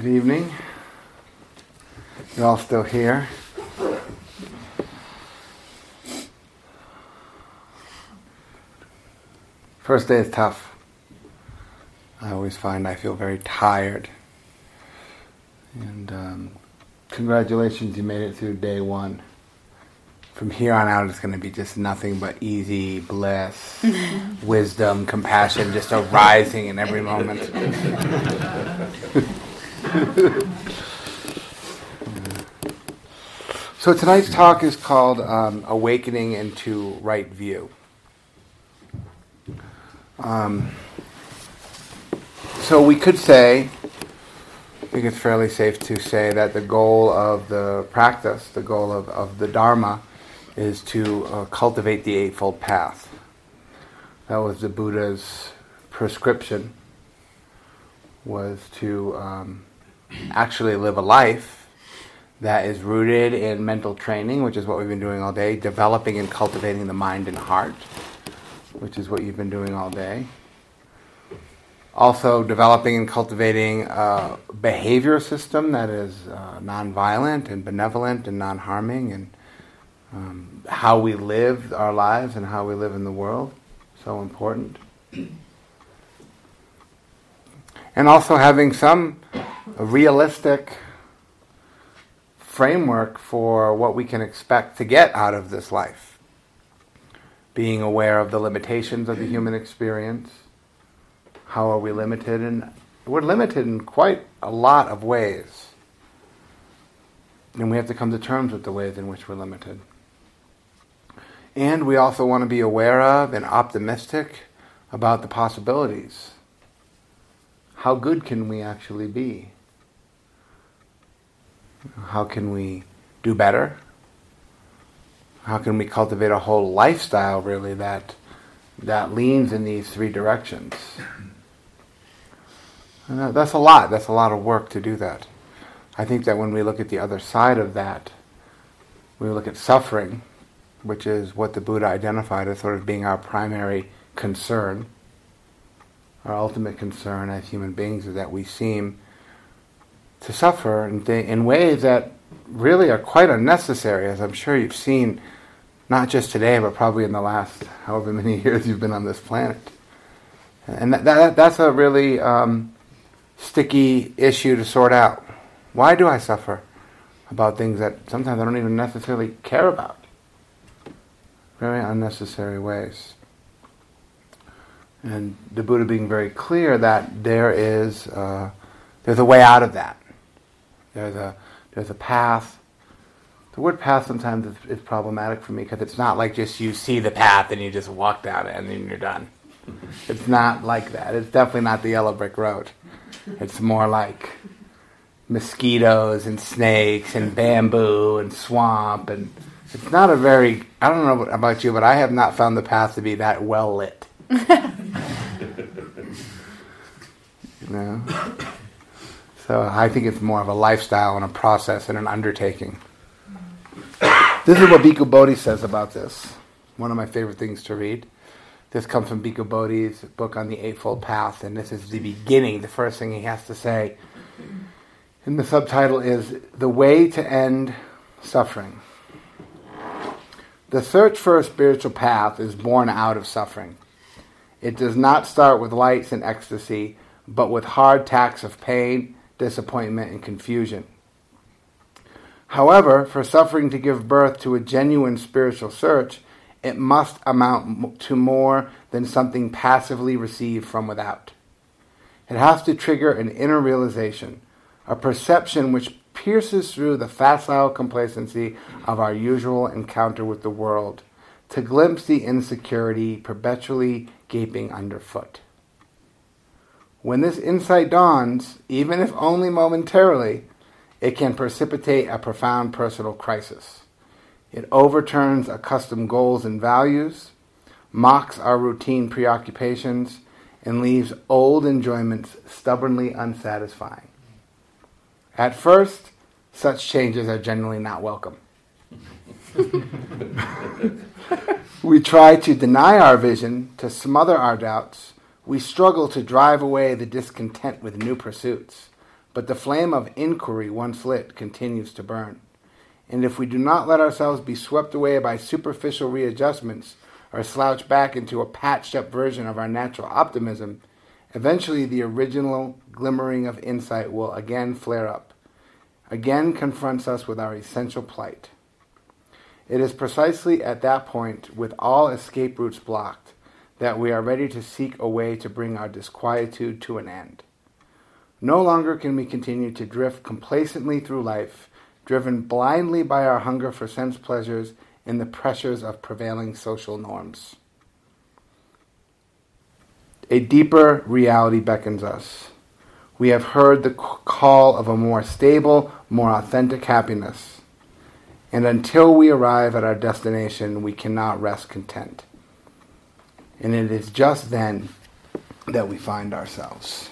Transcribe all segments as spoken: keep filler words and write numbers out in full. Good evening. You're all still here. First day is tough. I always find I feel very tired. And um, congratulations, you made it through day one. From here on out, it's going to be just nothing but easy, bliss, wisdom, compassion, just arising in every moment. So tonight's talk is called um, Awakening into Right View. Um, so we could say, I think it's fairly safe to say that the goal of the practice, the goal of, of the Dharma, is to uh, cultivate the Eightfold Path. That was the Buddha's prescription, was to um, actually live a life that is rooted in mental training, which is what we've been doing all day, developing and cultivating the mind and heart, which is what you've been doing all day. Also developing and cultivating a behavior system that is uh, non-violent and benevolent and non-harming, and um, how we live our lives and how we live in the world, so important. And also having some realistic framework for what we can expect to get out of this life. Being aware of the limitations of the human experience. How are we limited? And we're limited in quite a lot of ways. And we have to come to terms with the ways in which we're limited. And we also want to be aware of and optimistic about the possibilities. How good can we actually be? How can we do better? How can we cultivate a whole lifestyle, really, that that leans in these three directions? And that, that's a lot. That's a lot of work to do that. I think that when we look at the other side of that, we look at suffering, which is what the Buddha identified as sort of being our primary concern. Our ultimate concern as human beings is that we seem to suffer in, th- in ways that really are quite unnecessary, as I'm sure you've seen, not just today, but probably in the last however many years you've been on this planet. And that, that that's a really um, sticky issue to sort out. Why do I suffer about things that sometimes I don't even necessarily care about? Very unnecessary ways. And the Buddha being very clear that there is uh, there's a way out of that. There's a there's a path. The word path sometimes is, is problematic for me because it's not like just you see the path and you just walk down it and then you're done. It's not like that. It's definitely not the yellow brick road. It's more like mosquitoes and snakes and bamboo and swamp, and it's not a very, I don't know about you, but I have not found the path to be that well lit. You know? So I think it's more of a lifestyle and a process and an undertaking. This is what Bhikkhu Bodhi says about this. One of my favorite things to read. This comes from Bhikkhu Bodhi's book on the Eightfold Path, and this is the beginning. The first thing he has to say, and the subtitle is The Way to End Suffering. The search for a spiritual path is born out of suffering. It does not start with lights and ecstasy, but with hard tacks of pain, disappointment, and confusion. However, for suffering to give birth to a genuine spiritual search, it must amount to more than something passively received from without. It has to trigger an inner realization, a perception which pierces through the facile complacency of our usual encounter with the world, to glimpse the insecurity perpetually gaping underfoot. When this insight dawns, even if only momentarily, it can precipitate a profound personal crisis. It overturns accustomed goals and values, mocks our routine preoccupations, and leaves old enjoyments stubbornly unsatisfying. At first, such changes are generally not welcome. We try to deny our vision, to smother our doubts. We struggle to drive away the discontent with new pursuits. but the flame of inquiry, once lit, continues to burn. And if we do not let ourselves be swept away by superficial readjustments or slouch back into a patched-up version of our natural optimism, eventually the original glimmering of insight will again flare up, again confronts us with our essential plight. It is precisely at that point, with all escape routes blocked, that we are ready to seek a way to bring our disquietude to an end. No longer can we continue to drift complacently through life, driven blindly by our hunger for sense pleasures and the pressures of prevailing social norms. A deeper reality beckons us. We have heard the call of a more stable, more authentic happiness. And until we arrive at our destination, we cannot rest content. And it is just then that we find ourselves.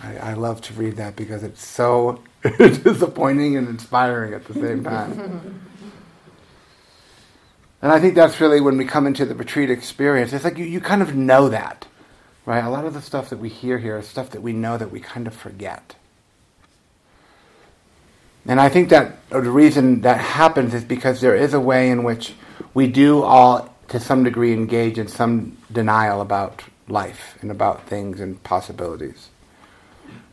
I, I love to read that because it's so disappointing and inspiring at the same time. And I think that's really when we come into the retreat experience. It's like you, you kind of know that, right? A lot of the stuff that we hear here is stuff that we know that we kind of forget. And I think that the reason that happens is because there is a way in which we do all, to some degree, engage in some denial about life and about things and possibilities.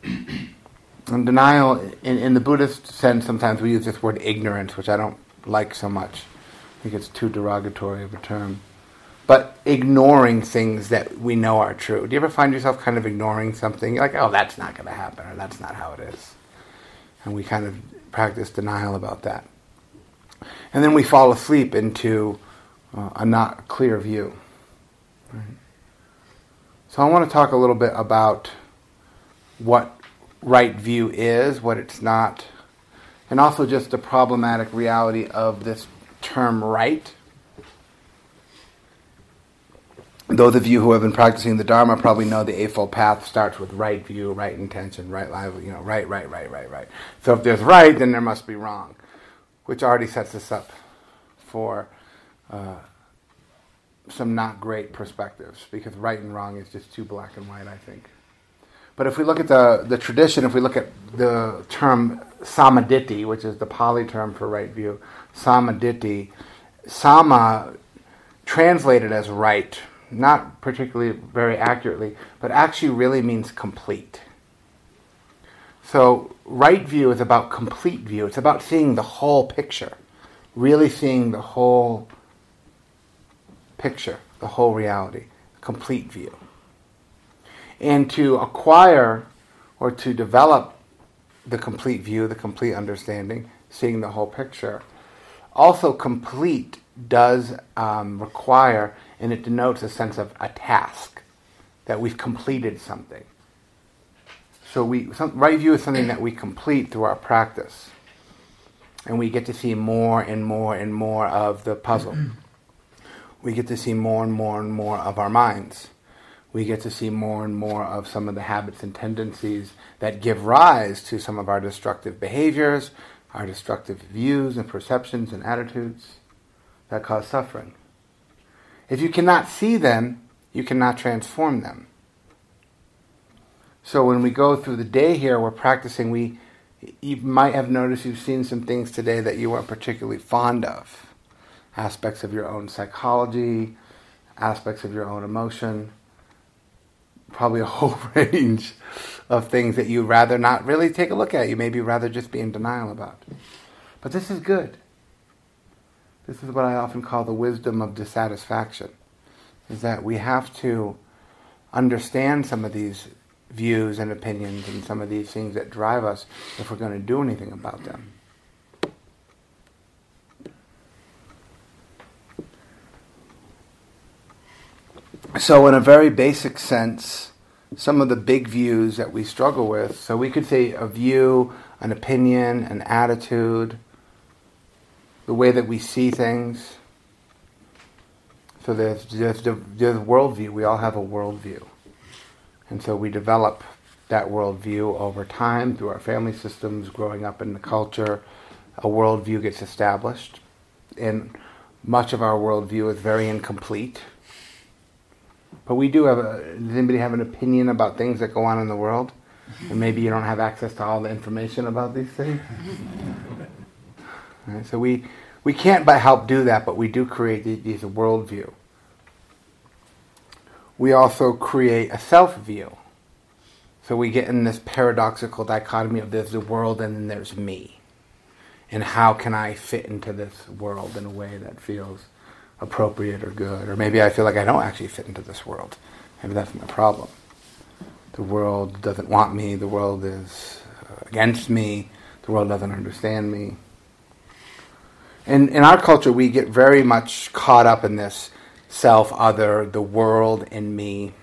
And denial, in, in the Buddhist sense, sometimes we use this word ignorance, which I don't like so much. I think it's too derogatory of a term. But ignoring things that we know are true. Do you ever find yourself kind of ignoring something? You're like, oh, that's not going to happen, or that's not how it is. And we kind of practice denial about that. And then we fall asleep into uh, a not clear view. Right? So I want to talk a little bit about what right view is, what it's not, and also just the problematic reality of this term right. Those of you who have been practicing the Dharma probably know the Eightfold Path starts with right view, right intention, right livelihood, you know, right, right, right, right, right. So if there's right, then there must be wrong, which already sets us up for uh, some not great perspectives, because right and wrong is just too black and white, I think. But if we look at the, the tradition, if we look at the term samaditti, which is the Pali term for right view, samaditti, sama translated as right, not particularly very accurately, but actually really means complete. So right view is about complete view. It's about seeing the whole picture, really seeing the whole picture, the whole reality, complete view. And to acquire or to develop the complete view, the complete understanding, seeing the whole picture, also complete does um, require, and it denotes a sense of a task, that we've completed something. So we some, right view is something that we complete through our practice. And we get to see more and more and more of the puzzle. We get to see more and more and more of our minds. We get to see more and more of some of the habits and tendencies that give rise to some of our destructive behaviors, our destructive views and perceptions and attitudes that cause suffering. If you cannot see them, you cannot transform them. So when we go through the day here, we're practicing, we, you might have noticed you've seen some things today that you weren't particularly fond of. Aspects of your own psychology, aspects of your own emotion, probably a whole range of things that you'd rather not really take a look at. You maybe rather just be in denial about. But this is good. This is what I often call the wisdom of dissatisfaction, is that we have to understand some of these views and opinions and some of these things that drive us if we're going to do anything about them. So in a very basic sense, some of the big views that we struggle with, so we could say a view, an opinion, an attitude, the way that we see things. So there's, there's, there's worldview. We all have a worldview. And so we develop that worldview over time through our family systems, growing up in the culture. A worldview gets established. And much of our worldview is very incomplete. But we do have a, does anybody have an opinion about things that go on in the world? and maybe you don't have access to all the information about these things. Right, so we we can't but help do that, but we do create these, these worldview. We also create a self-view. So we get in this paradoxical dichotomy of there's the world and then there's me. And how can I fit into this world in a way that feels appropriate or good? Or maybe I feel like I don't actually fit into this world. Maybe that's my problem. The world doesn't want me. The world is against me. The world doesn't understand me. And in our culture, we get very much caught up in this self, other, the world, and me.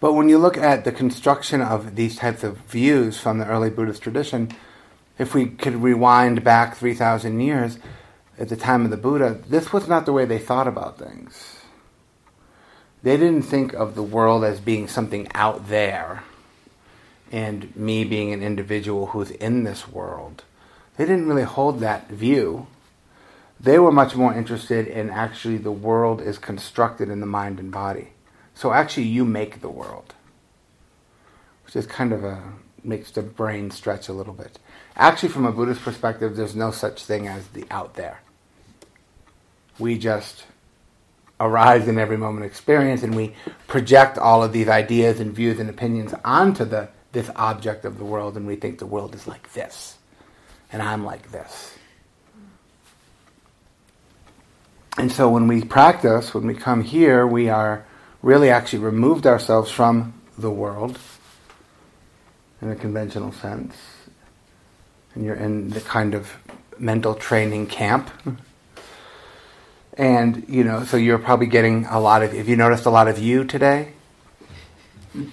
But when you look at the construction of these types of views from the early Buddhist tradition, if we could rewind back three thousand years at the time of the Buddha, this was not the way they thought about things. They didn't think of the world as being something out there and me being an individual who's in this world. They didn't really hold that view. They were much more interested in actually the world is constructed in the mind and body. So actually you make the world, which is kind of a, makes the brain stretch a little bit. Actually, from a Buddhist perspective, there's no such thing as the out there. We just arise in every moment of experience, and we project all of these ideas and views and opinions onto the this object of the world, and we think the world is like this, and I'm like this. And so when we practice, when we come here, we are really actually removed ourselves from the world in a conventional sense. And you're in the kind of mental training camp. And, you know, so you're probably getting a lot of, have you noticed a lot of you today? Have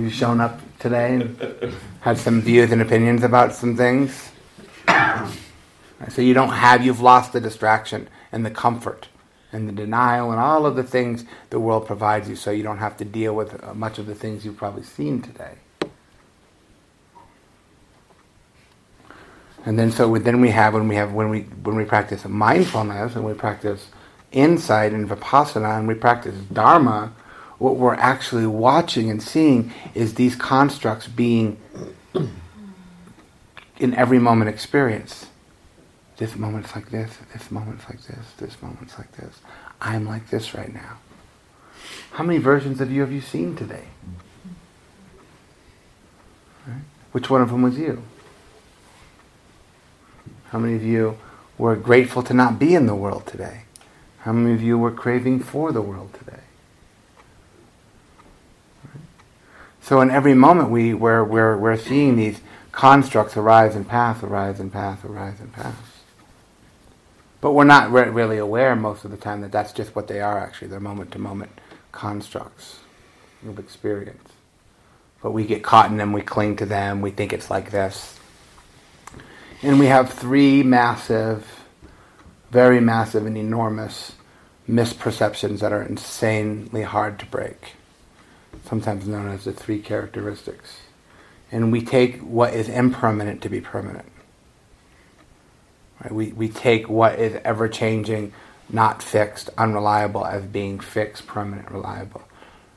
you shown up today and had some views and opinions about some things? So you don't have, you've lost the distraction and the comfort and the denial and all of the things the world provides you, so you don't have to deal with much of the things you've probably seen today. And then so then we have when we have when we when we practice mindfulness and we practice insight and vipassana and we practice dharma, what we're actually watching and seeing is these constructs being in every moment experience. This moment's like this, this moment's like this, this moment's like this. I'm like this right now. How many versions of you have you seen today? Right? Which one of them was you? How many of you were grateful to not be in the world today? How many of you were craving for the world today? Right? So in every moment we, we're, we're, we're seeing these constructs arise and pass, arise and pass, arise and pass. But we're not re- really aware most of the time that that's just what they are actually. They're moment-to-moment constructs of experience. But we get caught in them, we cling to them, we think it's like this. And we have three massive, very massive and enormous misperceptions that are insanely hard to break. Sometimes known as the three characteristics. And we take what is impermanent to be permanent. Right? We, we take what is ever-changing, not fixed, unreliable as being fixed, permanent, reliable.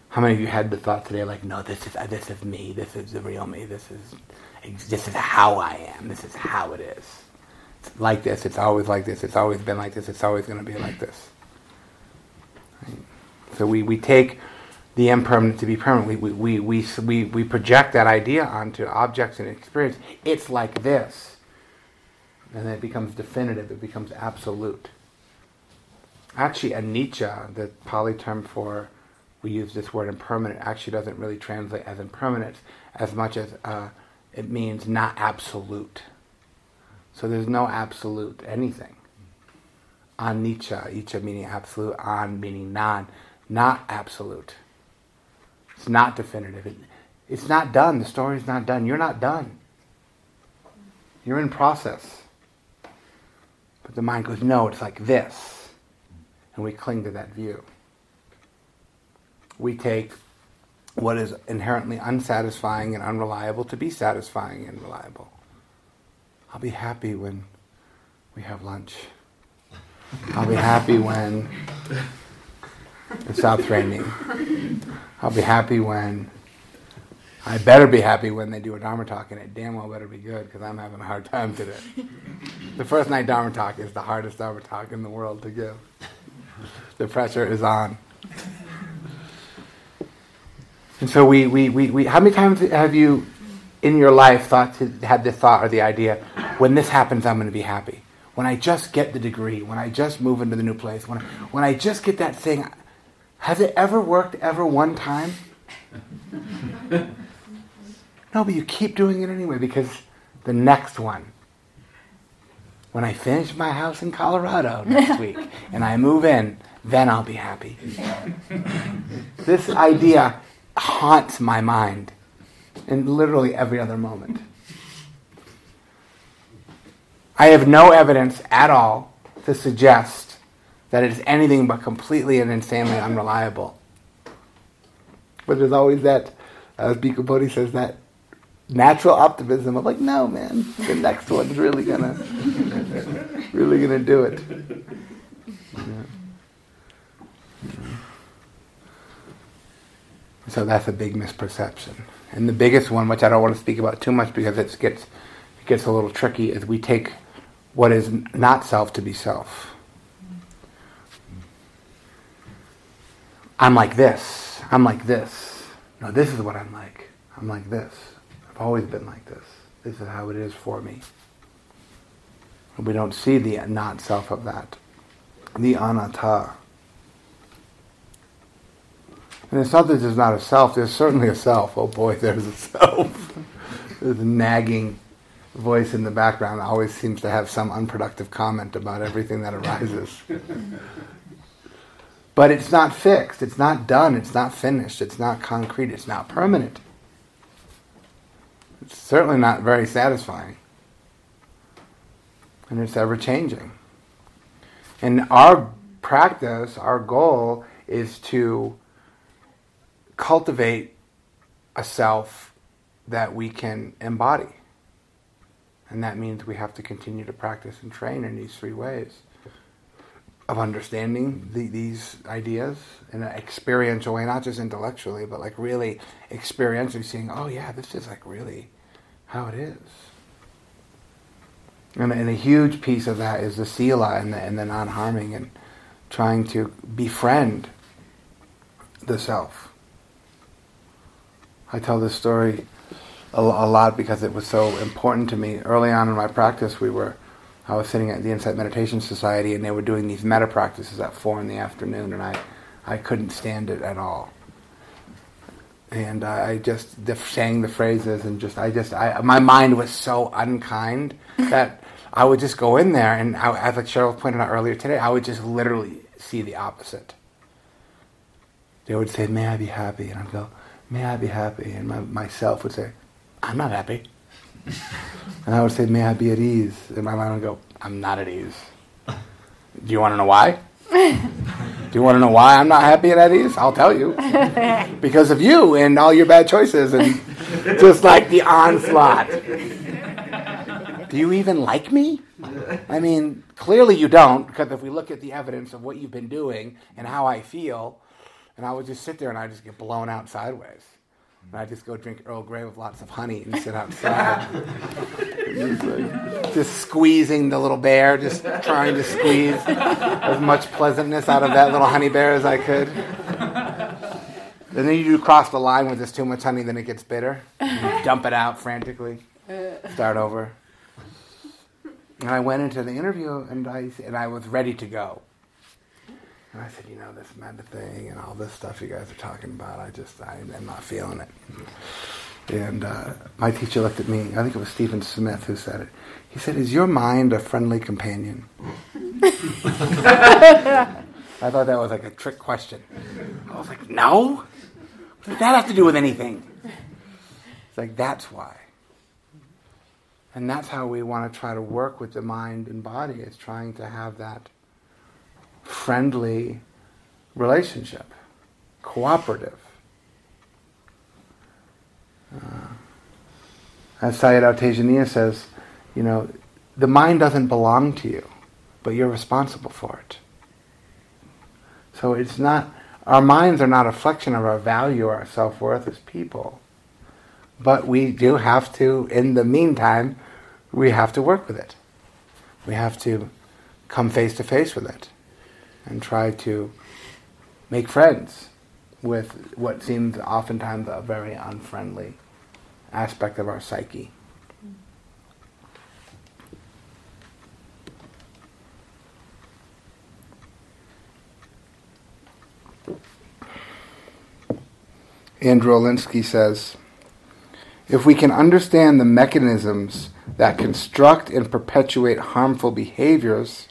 How many of you had the thought today, like, no, this is this is me, this is the real me, this is this is how I am, this is how it is. It's like this, it's always like this, it's always been like this, it's always going to be like this. Right? So we, we take the impermanent to be permanent. We, we, we, we, we project that idea onto objects and experience. It's like this. And then it becomes definitive. It becomes absolute. Actually, anicca, the Pali term for, we use this word impermanent, actually doesn't really translate as impermanence as much as uh, it means not absolute. So there's no absolute anything. Anicca, icca meaning absolute, an meaning non, not absolute. It's not definitive. It, it's not done. The story's not done. You're not done. You're in process. But the mind goes, no, it's like this. And we cling to that view. We take what is inherently unsatisfying and unreliable to be satisfying and reliable. I'll be happy when we have lunch. I'll be happy when it stops raining. I'll be happy when I better be happy when they do a Dharma talk, and it damn well better be good, because I'm having a hard time today. The first night Dharma talk is the hardest Dharma talk in the world to give. The pressure is on. And so we, we, we, we, how many times have you in your life thought to, had this thought or the idea, when this happens, I'm going to be happy. When I just get the degree, when I just move into the new place, when I, when I just get that thing. Has it ever worked ever one time? No, but you keep doing it anyway, because the next one, when I finish my house in Colorado next week and I move in, then I'll be happy. This idea haunts my mind in literally every other moment. I have no evidence at all to suggest that it is anything but completely and insanely unreliable. But there's always that, as Bhikkhu Bodhi says, that natural optimism of like, no, man, the next one's really gonna, really gonna do it. Yeah. So that's a big misperception. And the biggest one, which I don't want to speak about too much because it gets it gets a little tricky, is we take what is not self to be self. I'm like this. I'm like this. No, this is what I'm like. I'm like this. I've always been like this. This is how it is for me. And we don't see the not-self of that. The anatta. And it's not that there's not a self. There's certainly a self. Oh boy, there's a self. There's a nagging voice in the background that always seems to have some unproductive comment about everything that arises. But it's not fixed. It's not done. It's not finished. It's not concrete. It's not permanent. It's certainly not very satisfying. And it's ever-changing. And our practice, our goal, is to cultivate a self that we can embody. And that means we have to continue to practice and train in these three ways. Of understanding the, these ideas in an experiential way, not just intellectually, but like really experientially seeing, oh yeah, this is like really how it is. And, and a huge piece of that is the sila and the, and the non-harming and trying to befriend the self. I tell this story a, a lot because it was so important to me. Early on in my practice, we were I was sitting at the Insight Meditation Society, and they were doing these metta practices at four in the afternoon, and I, I couldn't stand it at all. And uh, I just the, sang the phrases, and just I just I my mind was so unkind that I would just go in there, and I, as like Cheryl pointed out earlier today, I would just literally see the opposite. They would say, "May I be happy?" and I'd go, "May I be happy?" and my, myself would say, "I'm not happy." And I would say, "May I be at ease?" And my mind would go, "I'm not at ease." Do you want to know why? Do you want to know why I'm not happy and at ease? I'll tell you. Because of you and all your bad choices and just like the onslaught. Do you even like me? I mean, clearly you don't, because if we look at the evidence of what you've been doing and how I feel, and I would just sit there and I just get blown out sideways. And I just go drink Earl Grey with lots of honey and sit outside. just, like, just squeezing the little bear, just trying to squeeze as much pleasantness out of that little honey bear as I could. And then you do cross the line with just too much honey, then it gets bitter. And you dump it out frantically. Start over. And I went into the interview and I, and I was ready to go. And I said, you know, this meta thing and all this stuff you guys are talking about, I just, I, I'm not feeling it. And uh, my teacher looked at me, I think it was Stephen Smith who said it. He said, "Is your mind a friendly companion?" I thought that was like a trick question. I was like, no? What does that have to do with anything? It's like, that's why. And that's how we want to try to work with the mind and body, is trying to have that friendly relationship, cooperative. Uh, as Sayadaw Al-Tejaniya says, you know, the mind doesn't belong to you, but you're responsible for it. So it's not, our minds are not a reflection of our value or our self-worth as people, But we do have to, in the meantime, we have to work with it. We have to come face to face with it and try to make friends with what seems oftentimes a very unfriendly aspect of our psyche. Andrew Olinsky says, if we can understand the mechanisms that construct and perpetuate harmful behaviors,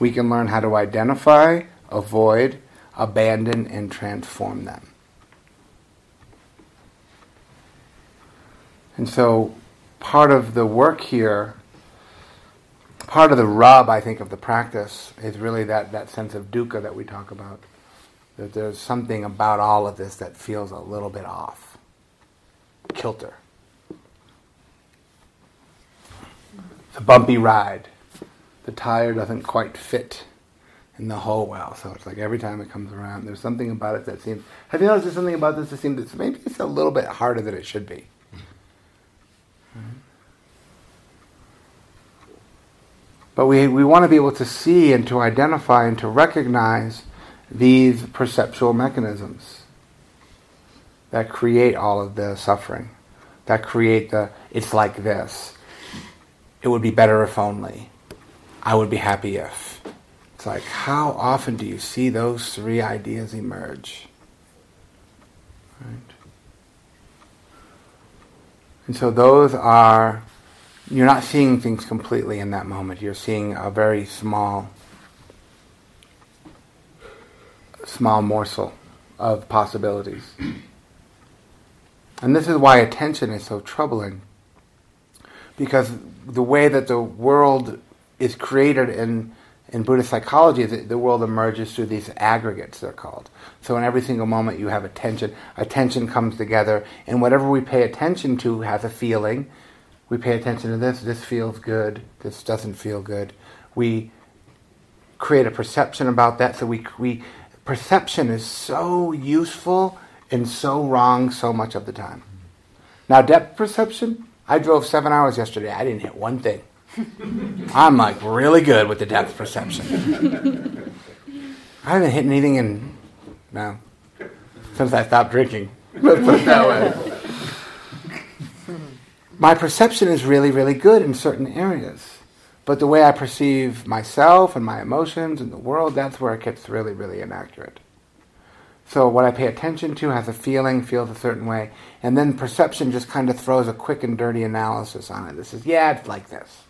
we can learn how to identify, avoid, abandon, and transform them. And so part of the work here, part of the rub, I think, of the practice is really that, that sense of dukkha that we talk about, that there's something about all of this that feels a little bit off, kilter. The bumpy ride. The tire doesn't quite fit in the whole well. So it's like every time it comes around, there's something about it that seems... Have you noticed there's something about this that seems that maybe it's a little bit harder than it should be? Mm-hmm. But we, we want to be able to see and to identify and to recognize these perceptual mechanisms that create all of the suffering, that create the, it's like this. It would be better if only. I would be happy if. It's like, how often do you see those three ideas emerge? Right? And so those are, you're not seeing things completely in that moment. You're seeing a very small, small morsel of possibilities. And this is why attention is so troubling. Because the way that the world is created in, in Buddhist psychology, the, the world emerges through these aggregates, they're called. So in every single moment you have attention. Attention comes together, and whatever we pay attention to has a feeling. We pay attention to this, this feels good, this doesn't feel good. We create a perception about that, so we we perception is so useful and so wrong so much of the time. Now depth perception... I drove seven hours yesterday. I didn't hit one thing. I'm like really good with the depth perception. I haven't hit anything in, no, since I stopped drinking. Let's put it that way. My perception is really, really good in certain areas. But the way I perceive myself and my emotions and the world, that's where it gets really, really inaccurate. So what I pay attention to has a feeling, feels a certain way, and then perception just kind of throws a quick and dirty analysis on it. This is, yeah, it's like this.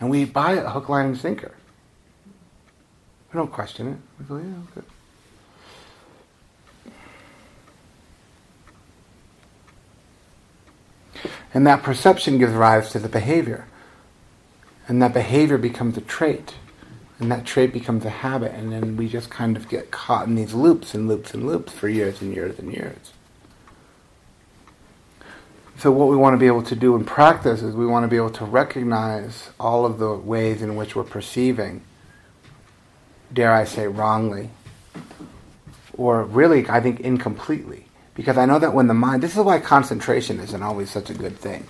And we buy it hook, line, and sinker. We don't question it. We go, yeah, okay. And that perception gives rise to the behavior. And that behavior becomes a trait. And that trait becomes a habit, and then we just kind of get caught in these loops and loops and loops for years and years and years. So what we want to be able to do in practice is we want to be able to recognize all of the ways in which we're perceiving, dare I say wrongly, or really, I think, incompletely. Because I know that when the mind... This is why concentration isn't always such a good thing.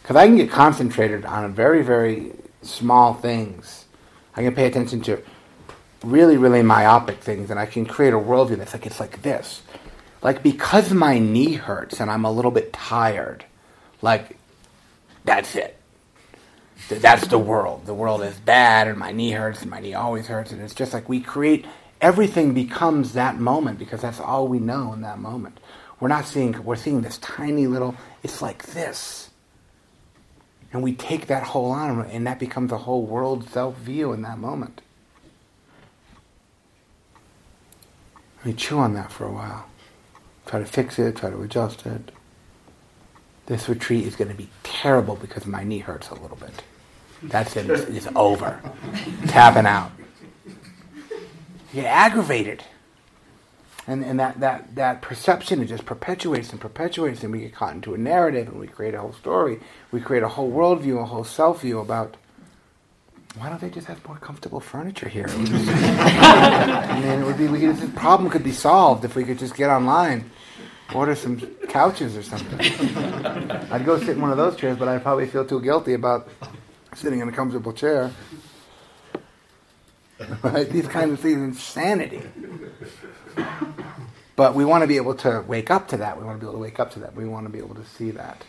Because I can get concentrated on very, very small things. I can pay attention to really, really myopic things, and I can create a worldview that's like, it's like this. Like, because my knee hurts and I'm a little bit tired, like, that's it. That's the world. The world is bad, and my knee hurts, and my knee always hurts, and it's just like we create, everything becomes that moment, because that's all we know in that moment. We're not seeing, we're seeing this tiny little, it's like this. And we take that whole on, and that becomes a whole world self-view in that moment. We chew on that for a while. Try to fix it, try to adjust it. This retreat is going to be terrible because my knee hurts a little bit. That's it, it's over. Tapping out. You get aggravated. And, and that, that, that perception, it just perpetuates and perpetuates, and we get caught into a narrative, and we create a whole story. We create a whole worldview, a whole self-view about, why don't they just have more comfortable furniture here? And then it would be, we could, this problem could be solved if we could just get online. order some couches or something. I'd go sit in one of those chairs, but I'd probably feel too guilty about sitting in a comfortable chair. Right? These kinds of things, insanity. But we want to be able to wake up to that. We want to be able to wake up to that. We want to be able to see that.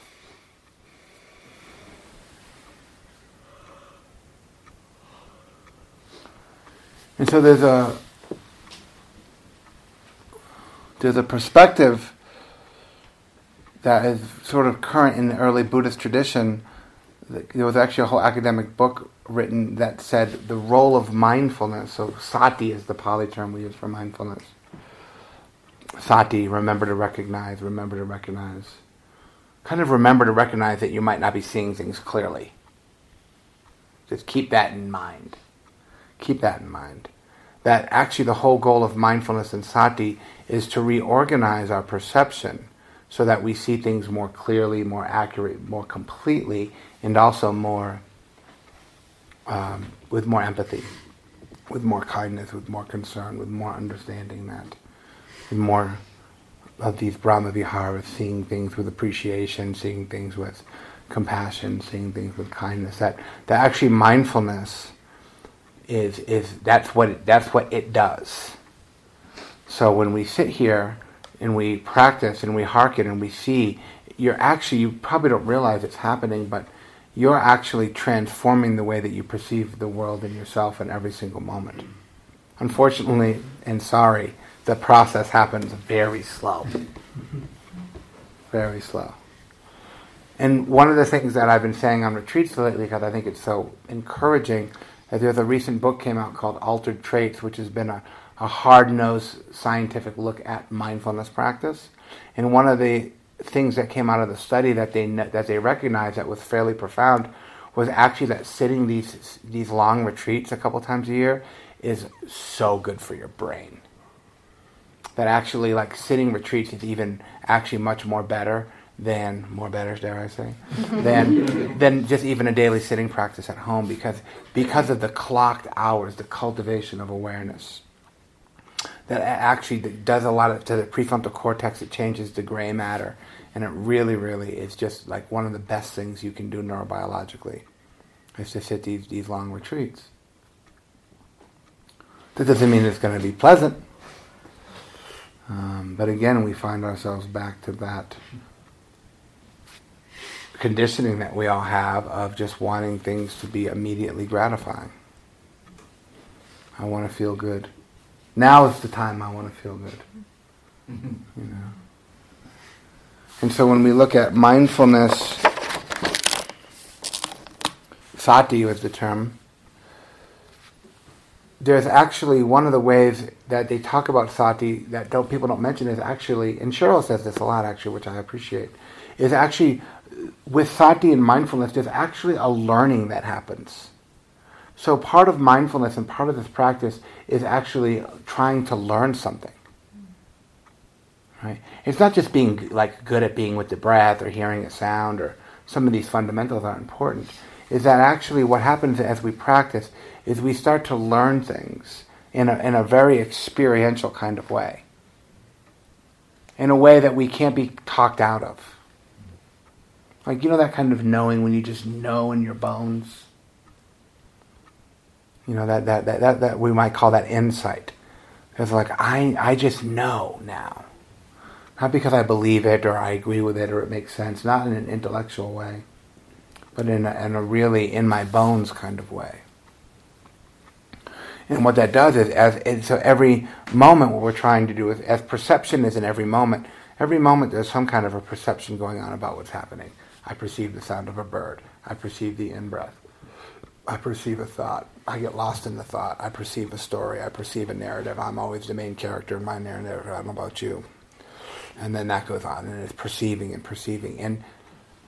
And so there's a there's a perspective that is sort of current in the early Buddhist tradition. There was actually a whole academic book written that said the role of mindfulness. So sati is the Pali term we use for mindfulness. Sati, remember to recognize, remember to recognize. Kind of remember to recognize that you might not be seeing things clearly. Just keep that in mind. Keep that in mind. That actually the whole goal of mindfulness and sati is to reorganize our perception so that we see things more clearly, more accurately, more completely, and also more um, with more empathy, with more kindness, with more concern, with more understanding that. And more of these Brahma-viharas, seeing things with appreciation, seeing things with compassion, seeing things with kindness. That that actually mindfulness is is that's what it, that's what it does. So when we sit here and we practice and we hearken and we see, you're actually you probably don't realize it's happening, but you're actually transforming the way that you perceive the world and yourself in every single moment. Unfortunately, and sorry. The process happens very slow. Very slow. And one of the things that I've been saying on retreats lately, because I think it's so encouraging, that there's a recent book came out called Altered Traits, which has been a, a hard-nosed scientific look at mindfulness practice. And one of the things that came out of the study that they that they recognized that was fairly profound was actually that sitting these these long retreats a couple times a year is so good for your brain. That actually, like, sitting retreats is even actually much more better than, more better, dare I say, than than just even a daily sitting practice at home because because of the clocked hours, the cultivation of awareness. That actually does a lot of, to the prefrontal cortex, it changes the gray matter, and it really, really is just, like, one of the best things you can do neurobiologically is to sit these, these long retreats. That doesn't mean it's going to be pleasant. Um, but again, we find ourselves back to that conditioning that we all have of just wanting things to be immediately gratifying. I want to feel good. Now is the time I want to feel good. You know. And so when we look at mindfulness, sati was the term. There's actually one of the ways that they talk about sati that don't, people don't mention is actually, and Cheryl says this a lot actually, which I appreciate, is actually with sati and mindfulness, there's actually a learning that happens. So part of mindfulness and part of this practice is actually trying to learn something. Right? It's not just being like good at being with the breath or hearing a sound or some of these fundamentals are important. Is that actually what happens as we practice is we start to learn things in a, in a very experiential kind of way. In a way that we can't be talked out of. Like, you know that kind of knowing when you just know in your bones? You know, that that, that, that, that we might call that insight. It's like, I, I just know now. Not because I believe it or I agree with it or it makes sense. Not in an intellectual way. But in a, in a really in my bones kind of way. And what that does is, as and so every moment what we're trying to do is, as perception is in every moment, every moment there's some kind of a perception going on about what's happening. I perceive the sound of a bird. I perceive the in-breath. I perceive a thought. I get lost in the thought. I perceive a story. I perceive a narrative. I'm always the main character in my narrative. I don't know about you. And then that goes on, and it's perceiving and perceiving. And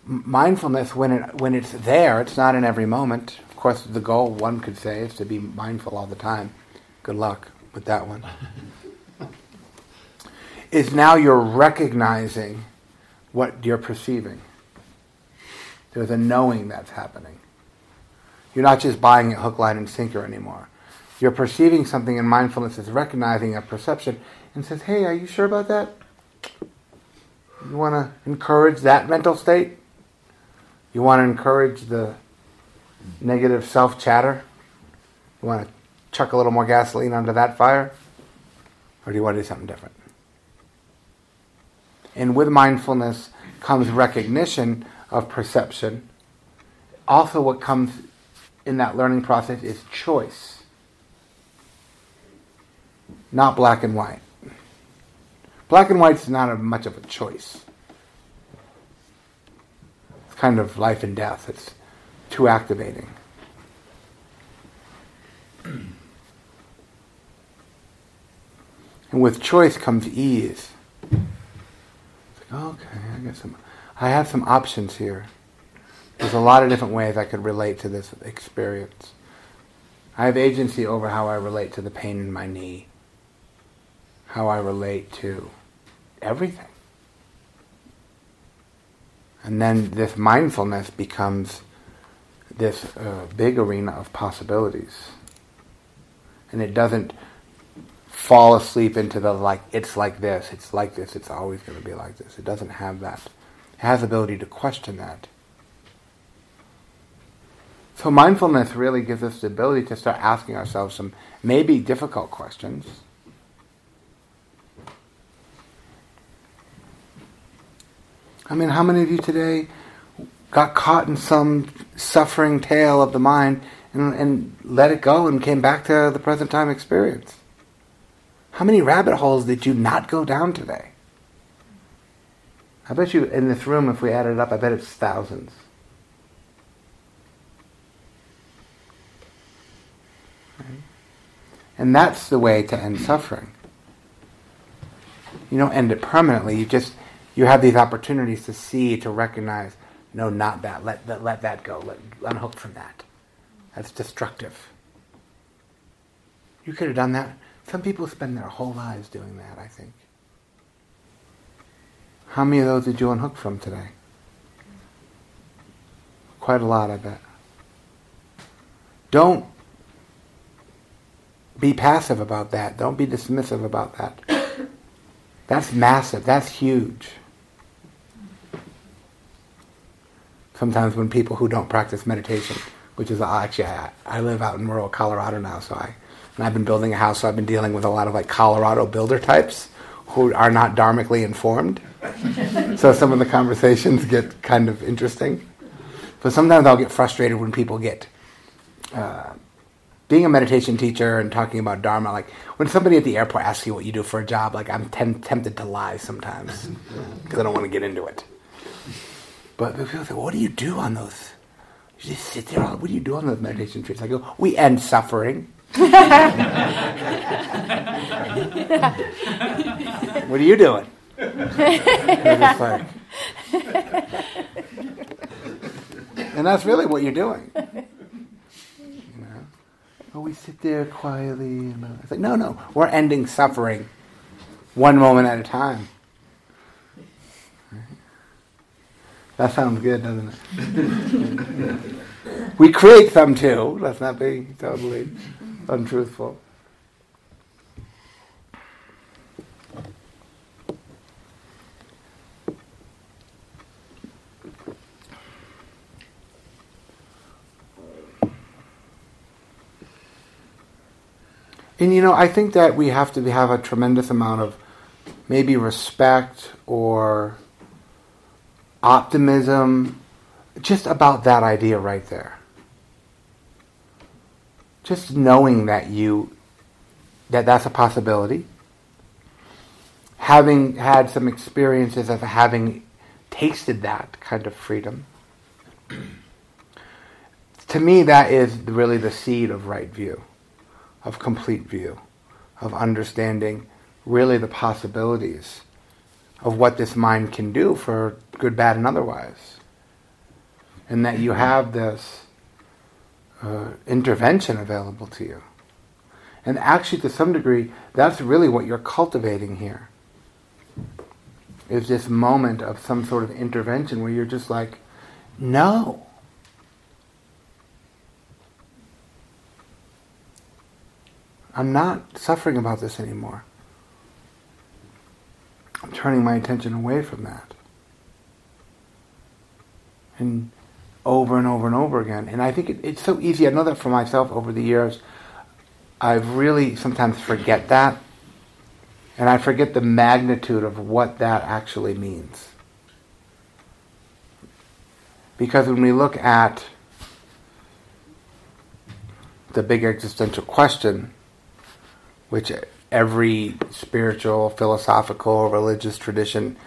mindfulness, when it when it's there, it's not in every moment. Of course, the goal, one could say, is to be mindful all the time. Good luck with that one. Is now you're recognizing what you're perceiving. There's a knowing that's happening. You're not just buying it hook, line, and sinker anymore. You're perceiving something, and mindfulness is recognizing a perception and says, hey, are you sure about that? You want to encourage that mental state? You want to encourage the negative self-chatter? You want to chuck a little more gasoline onto that fire? Or do you want to do something different? And with mindfulness comes recognition of perception. Also, what comes in that learning process is choice. Not black and white. Black and white's not a, much of a choice. It's kind of life and death. It's too activating. And with choice comes ease. It's like, okay, I guess I'm, I have some options here. There's a lot of different ways I could relate to this experience. I have agency over how I relate to the pain in my knee. How I relate to everything. And then this mindfulness becomes this uh, big arena of possibilities. And it doesn't fall asleep into the like, it's like this, it's like this, it's always going to be like this. It doesn't have that. It has the ability to question that. So mindfulness really gives us the ability to start asking ourselves some maybe difficult questions. I mean, how many of you today got caught in some suffering tale of the mind and, and let it go and came back to the present time experience? How many rabbit holes did you not go down today? I bet you in this room, if we added it up, I bet it's thousands. And that's the way to end suffering. You don't end it permanently. You just you have these opportunities to see, to recognize. No, not that. Let that let that go. Let unhook from that. That's destructive. You could have done that. Some people spend their whole lives doing that. I think. How many of those did you unhook from today? Quite a lot, I bet. Don't be passive about that. Don't be dismissive about that. That's massive. That's huge. Sometimes when people who don't practice meditation, which is actually, I, I live out in rural Colorado now, so I, and I've been building a house, so I've been dealing with a lot of like Colorado builder types who are not dharmically informed. So some of the conversations get kind of interesting. But sometimes I'll get frustrated when people get... Uh, Being a meditation teacher and talking about Dharma, like when somebody at the airport asks you what you do for a job, like I'm ten- tempted to lie sometimes because I don't want to get into it. But people say, well, what do you do on those? You just sit there, what do you do on those meditation trips? I go, we end suffering. What are you doing? They're just like, and that's really what you're doing. Oh, we sit there quietly. It's like, no, no, we're ending suffering one moment at a time. That sounds good, doesn't it? We create some too. Let's not be totally untruthful. And, you know, I think that we have to have a tremendous amount of maybe respect or optimism just about that idea right there. Just knowing that you, that that's a possibility. Having had some experiences of having tasted that kind of freedom. To me, that is really the seed of right view. Of complete view, of understanding really the possibilities of what this mind can do for good, bad, and otherwise. And that you have this uh, intervention available to you. And actually, to some degree, that's really what you're cultivating here, is this moment of some sort of intervention where you're just like, no. I'm not suffering about this anymore. I'm turning my attention away from that. and over and over and over again. And I think it, it's so easy. I know that for myself over the years. I really sometimes forget that, and I forget the magnitude of what that actually means. Because when we look at the big existential question, which every spiritual, philosophical, religious tradition,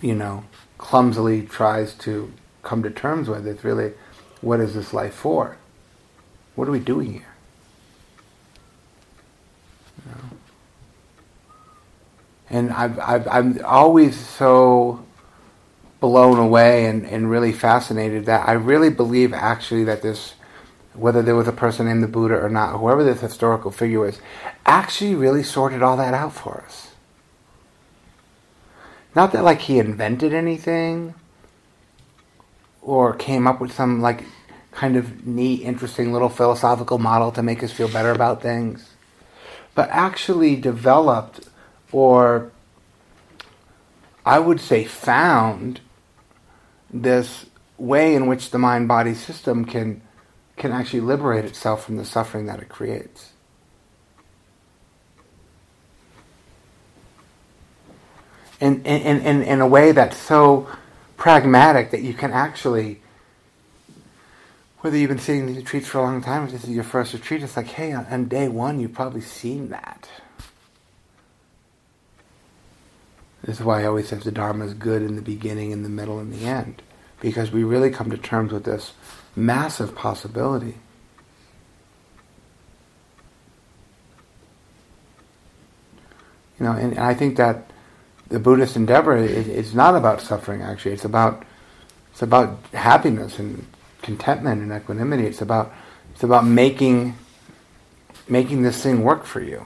you know, clumsily tries to come to terms with, it's really, what is this life for? What are we doing here? You know? And I've, I've, I'm always so blown away and, and really fascinated that I really believe actually that this, whether there was a person named the Buddha or not, whoever this historical figure was, actually really sorted all that out for us. Not that like he invented anything or came up with some like kind of neat, interesting little philosophical model to make us feel better about things, but actually developed, or I would say found, this way in which the mind-body system can can actually liberate itself from the suffering that it creates. In, in, in, in a way that's so pragmatic that you can actually, whether you've been sitting these retreats for a long time, if this is your first retreat, it's like, hey, on, on day one, you've probably seen that. This is why I always say the Dharma is good in the beginning, in the middle, and the end. Because we really come to terms with this massive possibility. You know, and, and I think that the Buddhist endeavor is, is not about suffering, actually. It's about it's about happiness and contentment and equanimity. It's about it's about making making this thing work for you.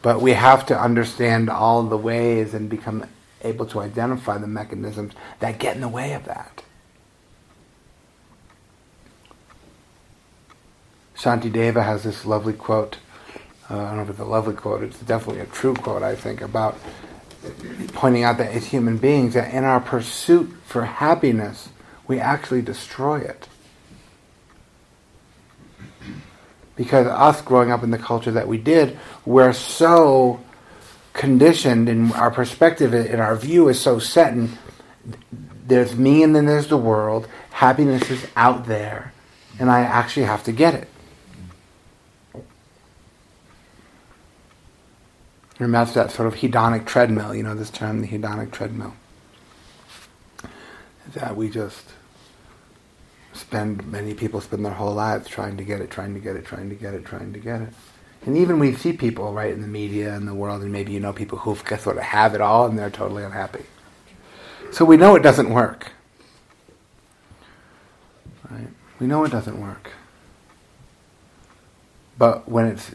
But we have to understand all the ways and become able to identify the mechanisms that get in the way of that. Shantideva has this lovely quote, uh, I don't know if it's a lovely quote, it's definitely a true quote, I think, about pointing out that as human beings, that in our pursuit for happiness, we actually destroy it. Because us growing up in the culture that we did, we're so conditioned, and our perspective and our view is so set, and there's me and then there's the world. Happiness is out there, and I actually have to get it. And that's that sort of hedonic treadmill, you know, this term, the hedonic treadmill, that we just spend, many people spend their whole lives trying to get it, trying to get it, trying to get it, trying to get it. And even we see people, right, in the media and the world, and maybe you know people who sort of have it all and they're totally unhappy. So we know it doesn't work. Right? We know it doesn't work. But when it's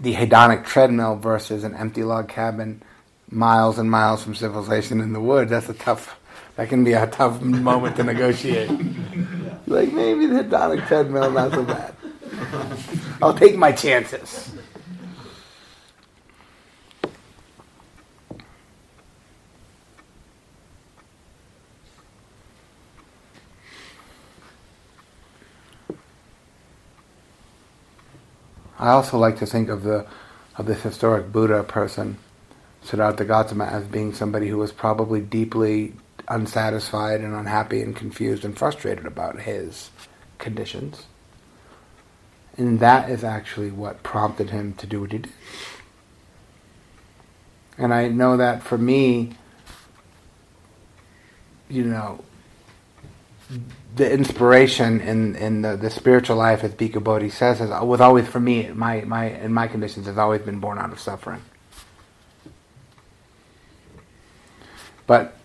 the hedonic treadmill versus an empty log cabin miles and miles from civilization in the woods, that's a tough, that can be a tough moment to negotiate. Like, maybe the hedonic treadmill, not so bad. I'll take my chances. I also like to think of the of this historic Buddha person, Siddhartha Gautama, as being somebody who was probably deeply unsatisfied and unhappy and confused and frustrated about his conditions. And that is actually what prompted him to do what he did. And I know that for me, you know, the inspiration in, in the, the spiritual life, as Bhikkhu Bodhi says, has, was always, for me, my, my in my conditions, has always been born out of suffering. But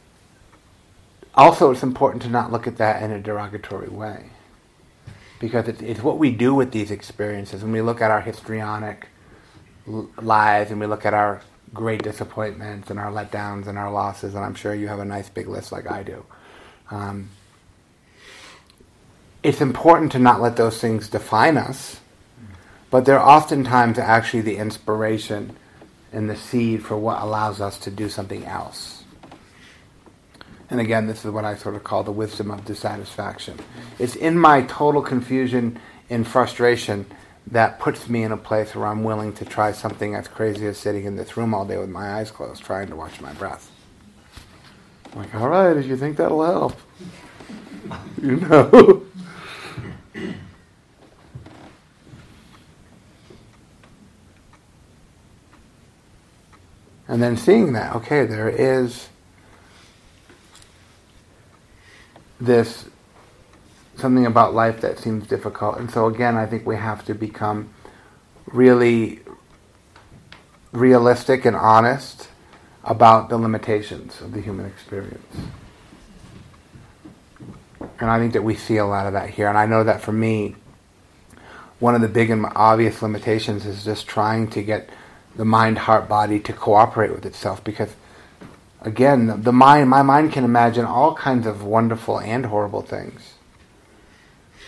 also it's important to not look at that in a derogatory way. Because it's what we do with these experiences. When we look at our histrionic lives and we look at our great disappointments and our letdowns and our losses, and I'm sure you have a nice big list like I do. Um, it's important to not let those things define us, but they're oftentimes actually the inspiration and the seed for what allows us to do something else. And again, this is what I sort of call the wisdom of dissatisfaction. It's in my total confusion and frustration that puts me in a place where I'm willing to try something as crazy as sitting in this room all day with my eyes closed, trying to watch my breath. I'm like, all right, if you think that'll help. You know? And then seeing that, okay, there is this something about life that seems difficult. And so again, I think we have to become really realistic and honest about the limitations of the human experience. And I think that we see a lot of that here. And I know that for me, one of the big and obvious limitations is just trying to get the mind, heart, body to cooperate with itself, because again, the, the mind, my mind can imagine all kinds of wonderful and horrible things,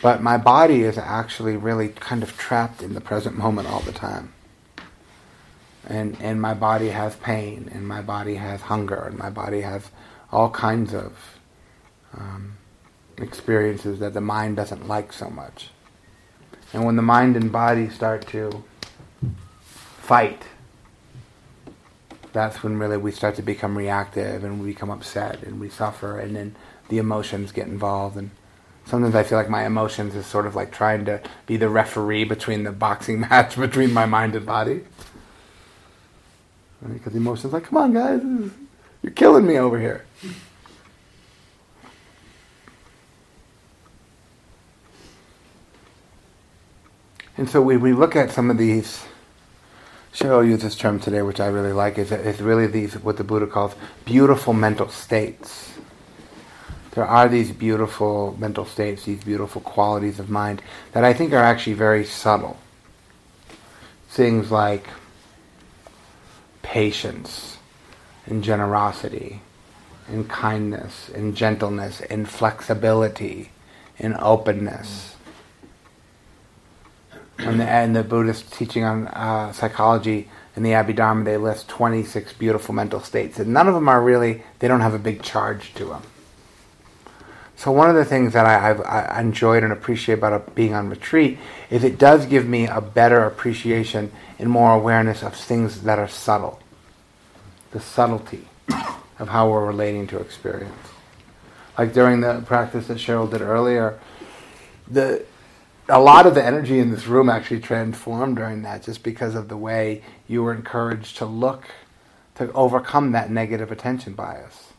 but my body is actually really kind of trapped in the present moment all the time, and and my body has pain, and my body has hunger, and my body has all kinds of um, experiences that the mind doesn't like so much. And when the mind and body start to fight, that's when really we start to become reactive, and we become upset, and we suffer, and then the emotions get involved. And sometimes I feel like my emotions is sort of like trying to be the referee between the boxing match between my mind and body. Right? Because the emotion's like, come on guys, you're killing me over here. And so we, we look at some of these. Cheryl used this term today, which I really like, is that it's really these, what the Buddha calls beautiful mental states. There are these beautiful mental states, these beautiful qualities of mind that I think are actually very subtle. Things like patience and generosity and kindness and gentleness and flexibility and openness. And the, and the Buddhist teaching on uh, psychology in the Abhidharma, they list twenty-six beautiful mental states. And none of them are really, they don't have a big charge to them. So one of the things that I, I've I enjoyed and appreciate about being on retreat is it does give me a better appreciation and more awareness of things that are subtle. The subtlety of how we're relating to experience. Like during the practice that Cheryl did earlier, the... a lot of the energy in this room actually transformed during that, just because of the way you were encouraged to look, to overcome that negative attention bias.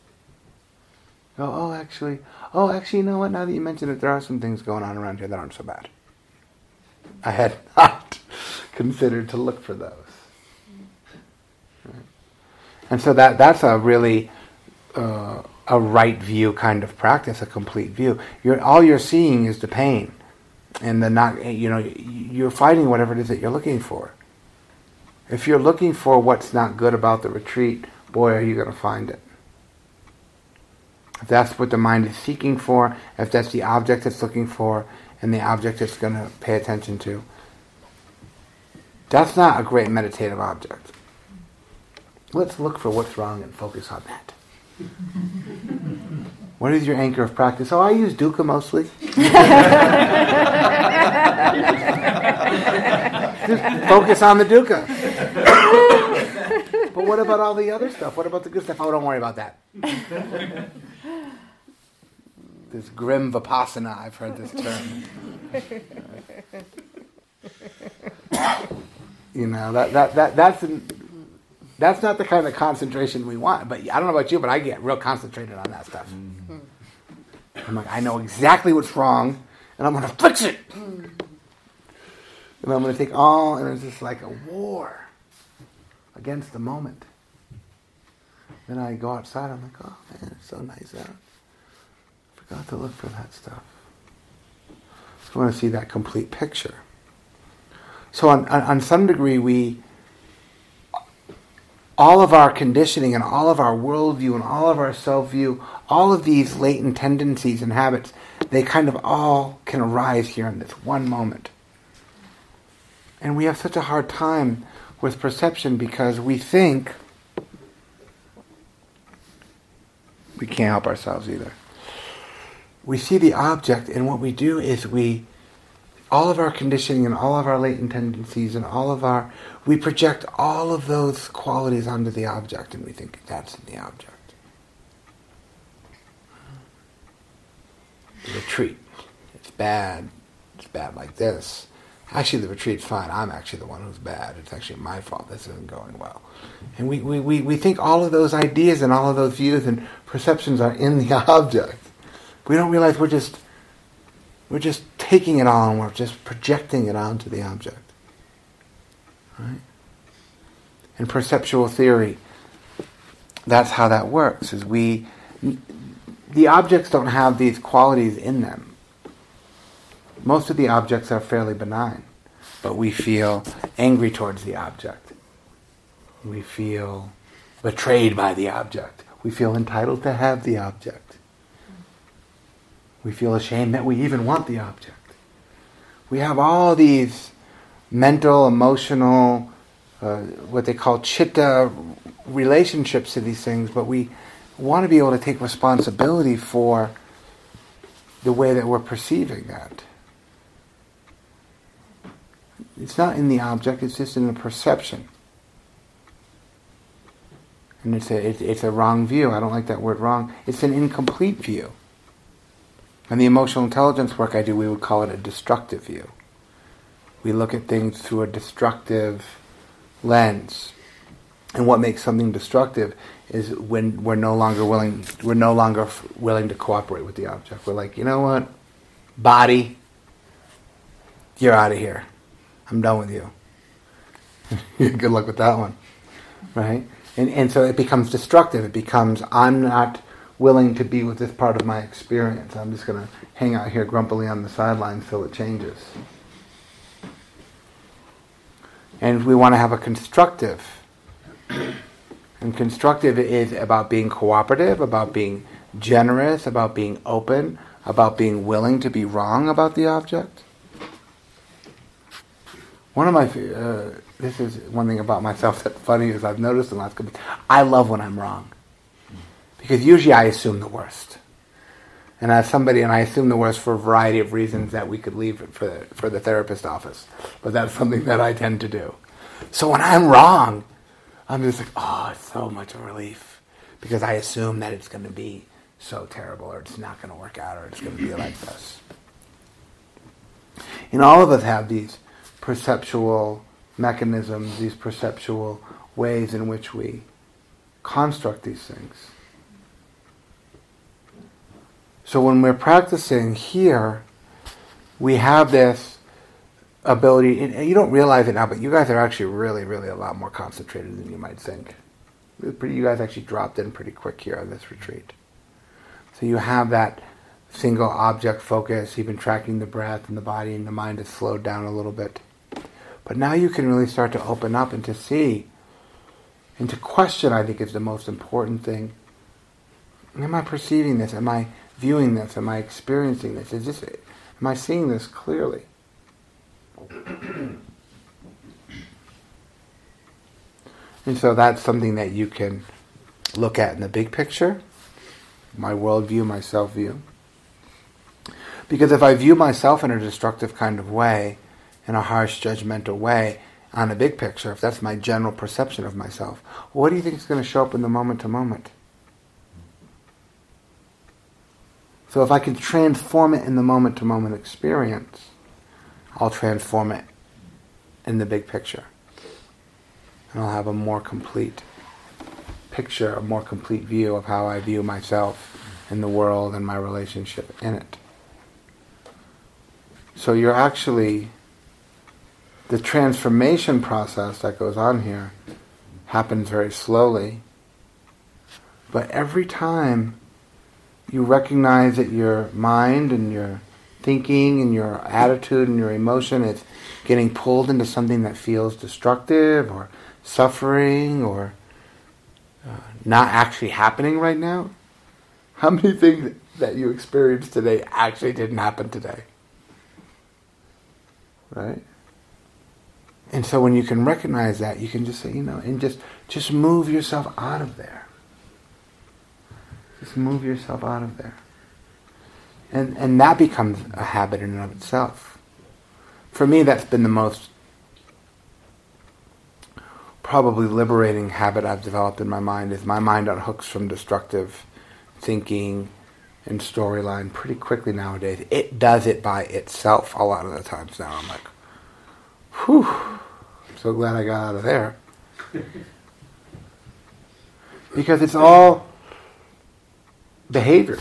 Go, oh, actually, oh, actually, you know what? Now that you mentioned it, there are some things going on around here that aren't so bad. I had not considered to look for those. Right? And so that that's a really... Uh, a right view kind of practice, a complete view. You're, all you're seeing is the pain. And the not, you know, you're finding whatever it is that you're looking for. If you're looking for what's not good about the retreat, boy, are you going to find it. If that's what the mind is seeking for, if that's the object it's looking for, and the object it's going to pay attention to, that's not a great meditative object. Let's look for what's wrong and focus on that. What is your anchor of practice? Oh, I use dukkha mostly. Just focus on the dukkha. But what about all the other stuff? What about the good stuff? Oh, don't worry about that. This grim vipassana, I've heard this term. You know, that that, that that's... An, That's not the kind of concentration we want. But I don't know about you, but I get real concentrated on that stuff. Mm-hmm. I'm like, I know exactly what's wrong, and I'm going to fix it. Mm-hmm. And I'm going to take all, and it's just like a war against the moment. Then I go outside, I'm like, oh man, it's so nice out. I forgot to look for that stuff. I want to see that complete picture. So on, on, on some degree, we... all of our conditioning and all of our worldview and all of our self-view, all of these latent tendencies and habits, they kind of all can arise here in this one moment. And we have such a hard time with perception because we think we can't help ourselves either. We see the object, and what we do is we, all of our conditioning and all of our latent tendencies and all of our, we project all of those qualities onto the object, and we think that's in the object. The retreat, it's bad, it's bad like this. Actually, the retreat's fine. I'm actually the one who's bad. It's actually my fault. This isn't going well. And we, we, we, we think all of those ideas and all of those views and perceptions are in the object. We don't realize we're just we're just taking it on. We're just projecting it onto the object. Right? In perceptual theory, that's how that works. Is we the objects don't have these qualities in them. Most of the objects are fairly benign, but we feel angry towards the object. We feel betrayed by the object. We feel entitled to have the object. We feel ashamed that we even want the object. We have all these mental, emotional, uh, what they call citta relationships to these things, but we want to be able to take responsibility for the way that we're perceiving that. It's not in the object, it's just in the perception. And it's a, it, it's a wrong view. I don't like that word wrong. It's an incomplete view. And the emotional intelligence work I do, we would call it a destructive view. We look at things through a destructive lens. And what makes something destructive is when we're no longer willing, we're no longer f- willing to cooperate with the object. We're like, you know what? Body, you're out of here. I'm done with you. Good luck with that one, right? And and so it becomes destructive. It becomes, I'm not willing to be with this part of my experience. I'm just going to hang out here grumpily on the sidelines till it changes. And we want to have a constructive. And constructive is about being cooperative, about being generous, about being open, about being willing to be wrong about the object. One of my, uh, this is one thing about myself that's funny is I've noticed in the last couple of years, I love when I'm wrong. Because usually I assume the worst. And as somebody, and I assume the worst for a variety of reasons that we could leave for the, for the therapist office. But that's something that I tend to do. So when I'm wrong, I'm just like, oh, it's so much a relief. Because I assume that it's going to be so terrible, or it's not going to work out, or it's going to be like this. And all of us have these perceptual mechanisms, these perceptual ways in which we construct these things. So when we're practicing here, we have this ability, and you don't realize it now, but you guys are actually really, really a lot more concentrated than you might think. You guys actually dropped in pretty quick here on this retreat. So you have that single object focus, even tracking the breath and the body and the mind is slowed down a little bit. But now you can really start to open up and to see and to question, I think, is the most important thing. Am I perceiving this? Am I viewing this? Am I experiencing this? Is this? Am I seeing this clearly? And so that's something that you can look at in the big picture. My worldview, my self-view. Because if I view myself in a destructive kind of way, in a harsh, judgmental way, on a big picture, if that's my general perception of myself, what do you think is going to show up in the moment to moment? So if I can transform it in the moment to moment experience, I'll transform it in the big picture. And I'll have a more complete picture, a more complete view of how I view myself and the world and my relationship in it. So you're actually, the transformation process that goes on here happens very slowly. But every time you recognize that your mind and your thinking and your attitude and your emotion is getting pulled into something that feels destructive or suffering or uh, not actually happening right now, how many things that you experienced today actually didn't happen today? Right? And so when you can recognize that, you can just say, you know, and just, just move yourself out of there. Just move yourself out of there. And and that becomes a habit in and of itself. For me, that's been the most probably liberating habit I've developed in my mind, is my mind unhooks from destructive thinking and storyline pretty quickly nowadays. It does it by itself a lot of the times now. I'm like, whew, I'm so glad I got out of there. Because it's all behavior.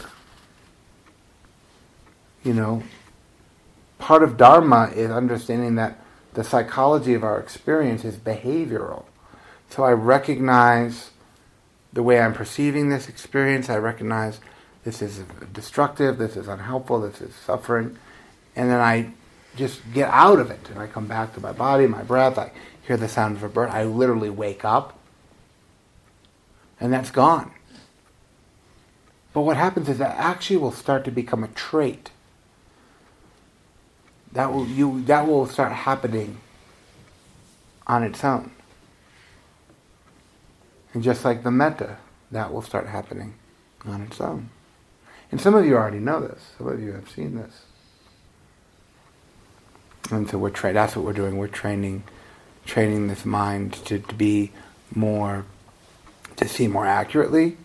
You know, part of Dharma is understanding that the psychology of our experience is behavioral. So I recognize the way I'm perceiving this experience. I recognize this is destructive, this is unhelpful, this is suffering. And then I just get out of it. And I come back to my body, my breath. I hear the sound of a bird. I literally wake up. And that's gone. But what happens is that actually will start to become a trait. That will you that will start happening on its own. And just like the metta, that will start happening on its own. And some of you already know this. Some of you have seen this. And so we're tra- that's what we're doing. We're training training this mind to, to be more, to see more accurately,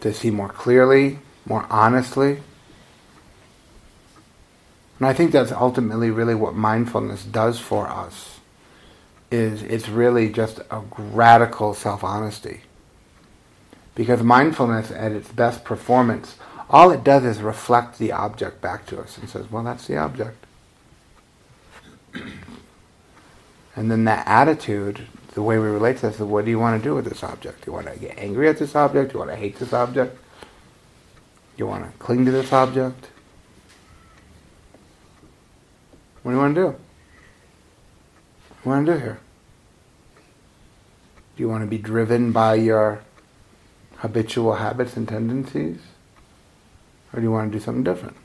to see more clearly, more honestly. And I think that's ultimately really what mindfulness does for us, is it's really just a radical self-honesty. Because mindfulness at its best performance, all it does is reflect the object back to us and says, well, that's the object. And then that attitude, the way we relate to this, is what do you want to do with this object? Do you want to get angry at this object? Do you want to hate this object? Do you want to cling to this object? What do you want to do? What do you want to do here? Do you want to be driven by your habitual habits and tendencies? Or do you want to do something different?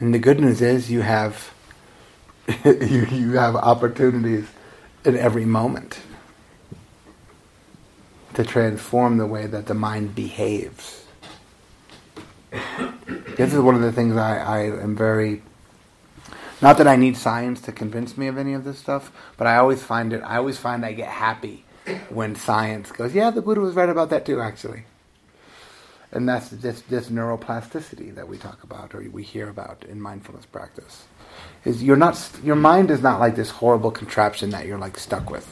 And the good news is you have you, you have opportunities in every moment to transform the way that the mind behaves. This is one of the things I, I am very... Not that I need science to convince me of any of this stuff, but I always find it... I always find I get happy when science goes, yeah, the Buddha was right about that too, actually. And that's this, this neuroplasticity that we talk about, or we hear about in mindfulness practice. Is you're not... Your mind is not like this horrible contraption that you're like stuck with.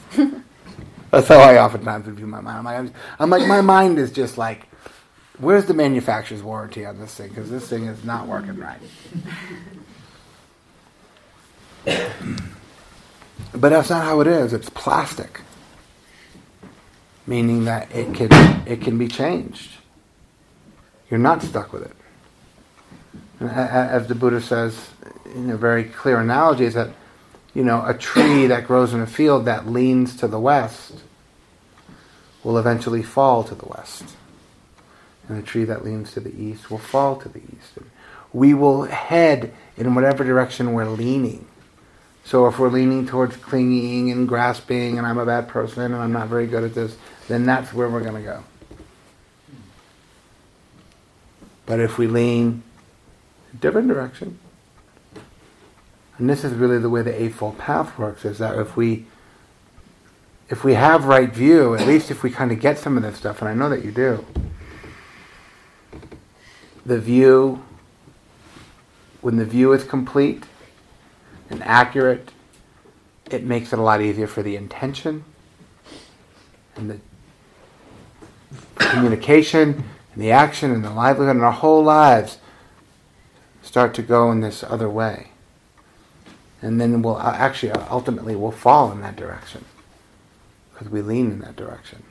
That's how I oftentimes view my mind. I'm like, I'm, I'm like, my mind is just like... Where's the manufacturer's warranty on this thing? Because this thing is not working right. But that's not how it is. It's plastic, meaning that it can it can be changed. You're not stuck with it. And as the Buddha says, in a very clear analogy, is that you know a tree that grows in a field that leans to the west will eventually fall to the west. And the tree that leans to the east will fall to the east. And we will head in whatever direction we're leaning. So if we're leaning towards clinging and grasping and I'm a bad person and I'm not very good at this, then that's where we're going to go. But if we lean a different direction, and this is really the way the Eightfold Path works, is that if we if we have right view, at least if we kind of get some of this stuff, and I know that you do, the view, when the view is complete and accurate, it makes it a lot easier for the intention and the communication and the action and the livelihood and our whole lives start to go in this other way. And then we'll actually, ultimately, we'll fall in that direction because we lean in that direction.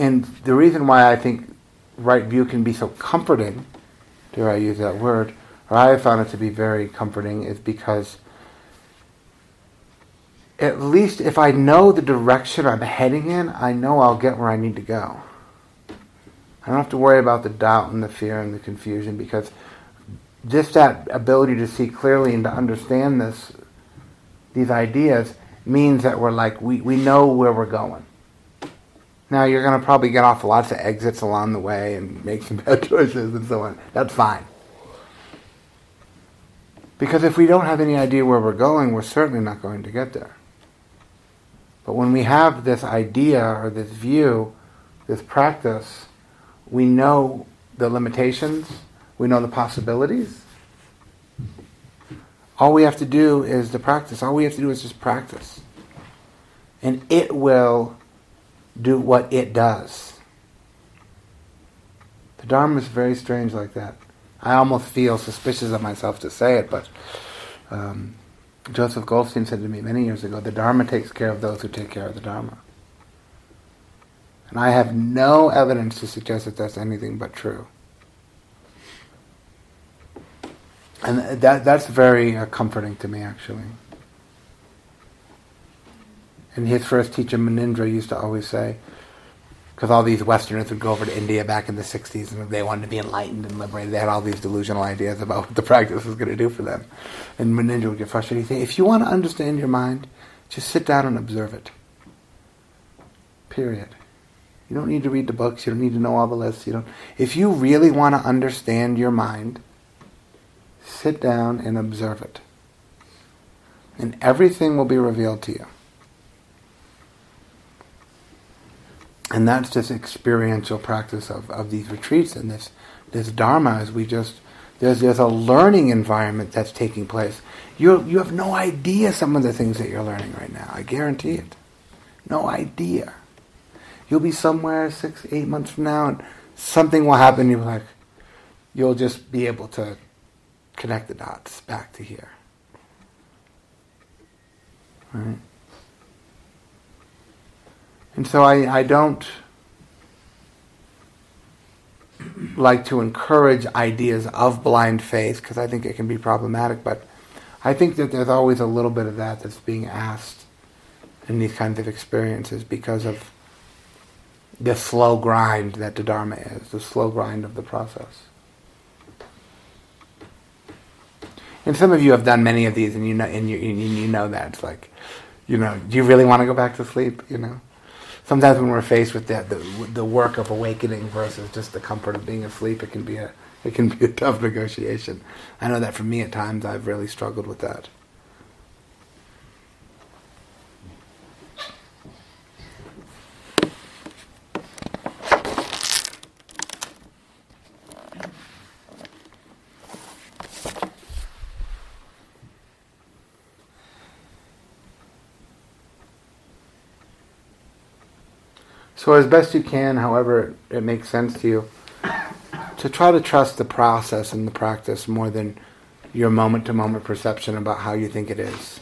And the reason why I think right view can be so comforting, dare I use that word, or I have found it to be very comforting, is because at least if I know the direction I'm heading in, I know I'll get where I need to go. I don't have to worry about the doubt and the fear and the confusion, because just that ability to see clearly and to understand this these ideas means that we're like, we, we know where we're going. Now, you're going to probably get off lots of exits along the way and make some bad choices and so on. That's fine. Because if we don't have any idea where we're going, we're certainly not going to get there. But when we have this idea or this view, this practice, we know the limitations, we know the possibilities. All we have to do is the practice. All we have to do is just practice. And it will do what it does. The Dharma is very strange like that. I almost feel suspicious of myself to say it, but um, Joseph Goldstein said to me many years ago, the Dharma takes care of those who take care of the Dharma. And I have no evidence to suggest that that's anything but true. And that that's very uh, comforting to me, actually. And his first teacher, Manindra, used to always say, because all these Westerners would go over to India back in the sixties and they wanted to be enlightened and liberated. They had all these delusional ideas about what the practice was going to do for them. And Manindra would get frustrated. He'd say, if you want to understand your mind, just sit down and observe it. Period. You don't need to read the books. You don't need to know all the lists. You don't. If you really want to understand your mind, sit down and observe it. And everything will be revealed to you. And that's this experiential practice of, of these retreats and this this Dharma is we just there's there's a learning environment that's taking place. You you have no idea some of the things that you're learning right now. I guarantee it. No idea. You'll be somewhere six, eight months from now and something will happen, you'll like you'll just be able to connect the dots back to here. Right? And so I, I don't like to encourage ideas of blind faith because I think it can be problematic, but I think that there's always a little bit of that that's being asked in these kinds of experiences because of the slow grind that the Dharma is, the slow grind of the process. And some of you have done many of these and you know, and you, and you know that. It's like, you know, do you really want to go back to sleep, you know? Sometimes when we're faced with that, the, the work of awakening versus just the comfort of being asleep, it can be a it can be a tough negotiation. I know that for me at times I've really struggled with that. So as best you can, however it makes sense to you, to try to trust the process and the practice more than your moment-to-moment perception about how you think it is.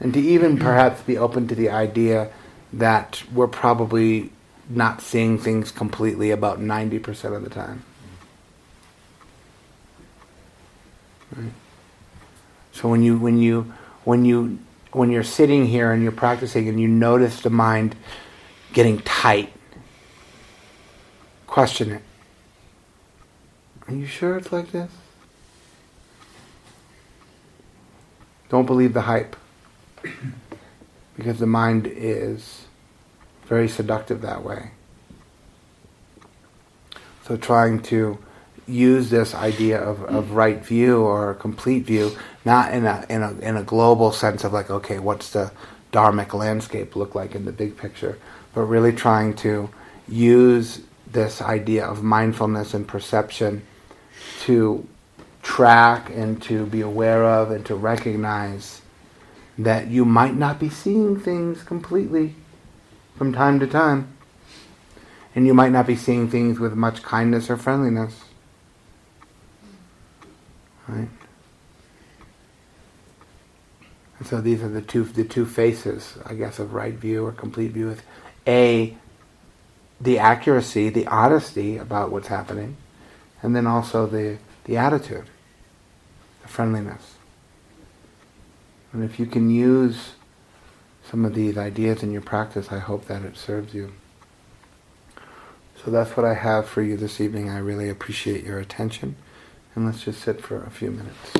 And to even perhaps be open to the idea that we're probably not seeing things completely about ninety percent of the time. Right? So when you, when you, when you, when you're sitting here and you're practicing and you notice the mind getting tight, question it. Are you sure it's like this? Don't believe the hype. Because the mind is very seductive that way. So trying to use this idea of, of right view or complete view, not in a in a in a global sense of like, okay, what's the dharmic landscape look like in the big picture, but really trying to use this idea of mindfulness and perception to track and to be aware of and to recognize that you might not be seeing things completely from time to time, and you might not be seeing things with much kindness or friendliness. Right? And so these are the two the two faces, I guess, of right view or complete view. Is A, the accuracy, the honesty about what's happening, and then also the, the attitude, the friendliness. And if you can use some of these ideas in your practice, I hope that it serves you. So that's what I have for you this evening. I really appreciate your attention. And let's just sit for a few minutes.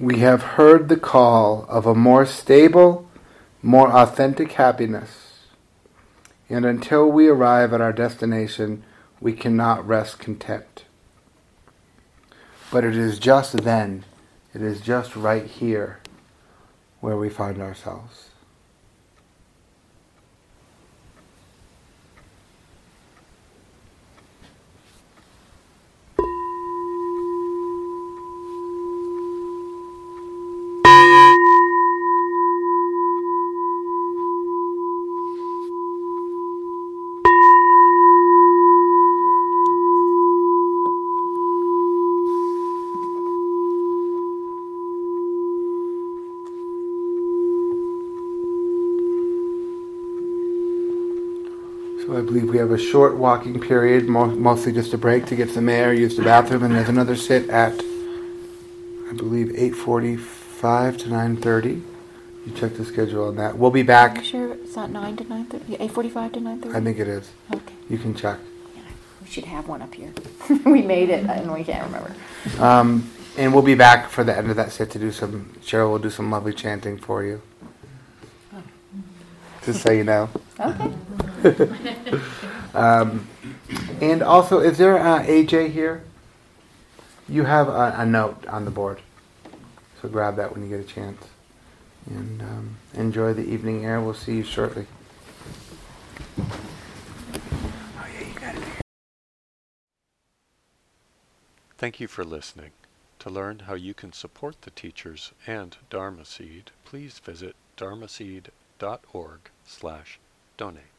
We have heard the call of a more stable, more authentic happiness, and until we arrive at our destination, we cannot rest content. But it is just then, it is just right here, where we find ourselves. So I believe we have a short walking period, mostly just a break to get some air, use the bathroom, and there's another sit at, I believe, eight forty-five to nine thirty. You check the schedule on that. We'll be back. Are you sure it's not nine to nine thirty? eight forty-five to nine thirty? I think it is. Okay. You can check. Yeah, we should have one up here. We made it, and we can't remember. Um, and we'll be back for the end of that sit to do some, Cheryl will do some lovely chanting for you. Oh. Just so you know. Okay. um, and also, is there uh, A J here? You have a, a note on the board, so grab that when you get a chance. And um, enjoy the evening air. We'll see you shortly. Oh yeah, you got it. Thank you for listening. To learn how you can support the teachers and Dharma Seed, please visit dharmaseed dot org slash donate.